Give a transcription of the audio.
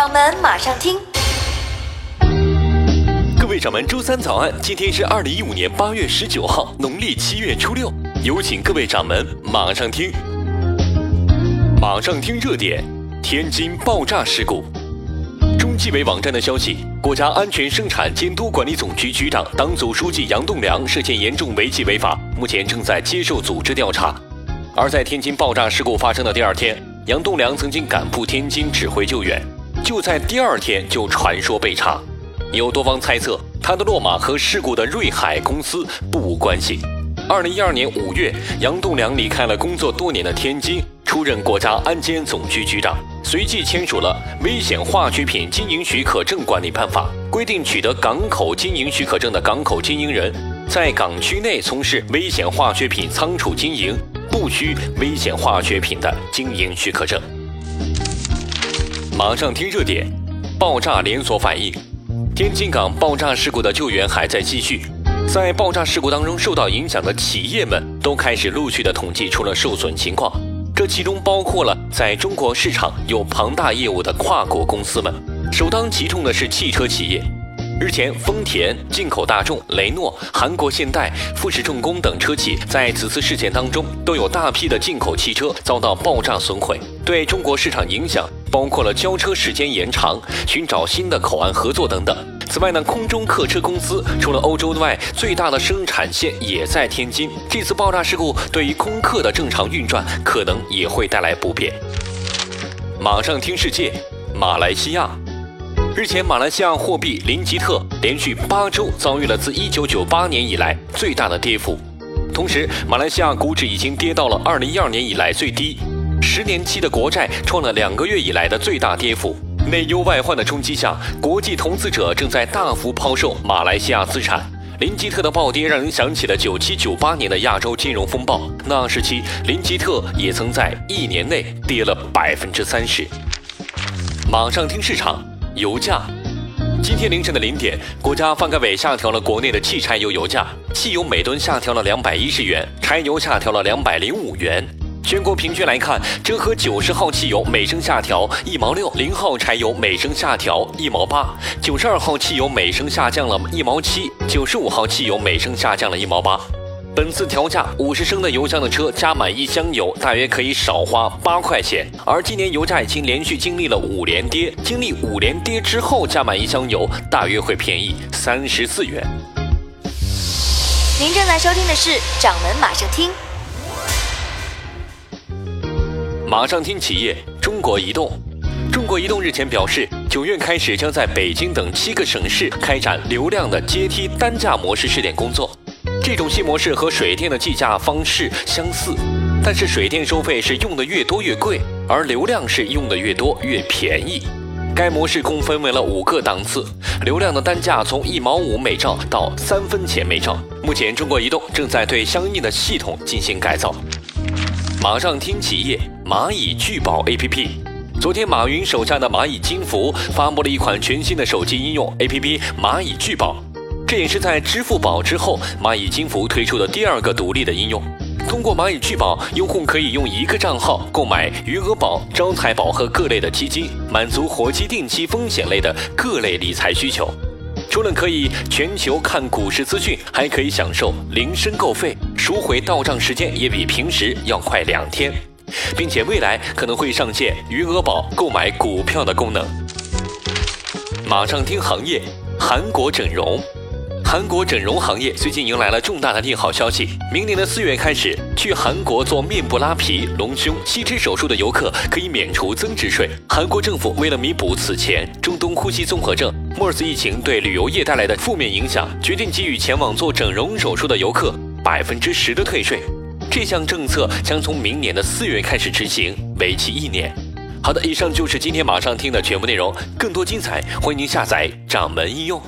掌门马上听。各位掌门周三早安，今天是2015年8月19号，农历7月初六。有请各位掌门马上听。马上听热点：天津爆炸事故。中纪委网站的消息，国家安全生产监督管理总局局长、党组书记杨栋梁涉嫌严重违纪违法，目前正在接受组织调查。而在天津爆炸事故发生的第二天，杨栋梁曾经赶赴天津指挥救援，就在第二天就传说被查，有多方猜测他的落马和事故的瑞海公司不无关系。2012年5月，杨栋梁离开了工作多年的天津，出任国家安监总局局长，随即签署了《危险化学品经营许可证管理办法》，规定取得港口经营许可证的港口经营人，在港区内从事危险化学品仓储经营，不需危险化学品的经营许可证。马上听热点：爆炸连锁反应。天津港爆炸事故的救援还在继续，在爆炸事故当中受到影响的企业们都开始陆续的统计出了受损情况，这其中包括了在中国市场有庞大业务的跨国公司们，首当其冲的是汽车企业。日前，丰田、进口大众、雷诺、韩国现代、富士重工等车企在此次事件当中都有大批的进口汽车遭到爆炸损毁，对中国市场影响包括了交车时间延长、寻找新的口岸合作等等。此外呢，空中客车公司除了欧洲外最大的生产线也在天津，这次爆炸事故对于空客的正常运转可能也会带来不便。马上听世界。马来西亚日前，马来西亚货币林吉特连续8周遭遇了自1998年以来最大的跌幅，同时马来西亚股指已经跌到了2012年以来最低，10年期的国债创了2个月以来的最大跌幅。内忧外患的冲击下，国际投资者正在大幅抛售马来西亚资产。林吉特的暴跌让人想起了97、98年的亚洲金融风暴，那时期林吉特也曾在1年内跌了30%。马上听市场。油价，今天凌晨0点，国家发改委下调了国内的汽柴油油价，汽油每吨下调了210元，柴油下调了205元。全国平均来看，折合90号汽油每升下调1毛6，0号柴油每升下调1毛8，92号汽油每升下降了1毛7，95号汽油每升下降了1毛8。本次调价，50升的油箱的车加满1箱油，大约可以少花8块钱。而今年油价已经连续经历了5连跌，经历5连跌之后，加满1箱油大约会便宜34元。您正在收听的是《掌门马上听》。马上听企业，中国移动。中国移动日前表示，9月开始将在北京等7个省市开展流量的阶梯单价模式试点工作。这种新模式和水电的计价方式相似，但是水电收费是用的越多越贵，而流量是用的越多越便宜。该模式共分为了5个档次，流量的单价从1毛5每兆到3分钱每兆。目前中国移动正在对相应的系统进行改造。马上听企业，蚂蚁聚宝 APP。 昨天马云手下的蚂蚁金服发布了一款全新的手机应用 APP 蚂蚁聚宝，这也是在支付宝之后，蚂蚁金服推出的第2个独立的应用。通过蚂蚁聚宝，用户可以用1个账号购买余额宝、招财宝和各类的基金，满足活期、定期、风险类的各类理财需求。除了可以全球看股市资讯，还可以享受零申购费，赎回到账时间也比平时要快2天，并且未来可能会上线余额宝购买股票的功能。马上听行业，韩国整容。韩国整容行业最近迎来了重大的利好消息，明年的4月开始，去韩国做面部拉皮、隆胸、吸脂手术的游客可以免除增值税。韩国政府为了弥补此前中东呼吸综合症 MERS 疫情对旅游业带来的负面影响，决定给予前往做整容手术的游客10%的退税。这项政策将从明年的4月开始执行，为期1年。好的，以上就是今天马上听的全部内容，更多精彩欢迎您下载掌门应用。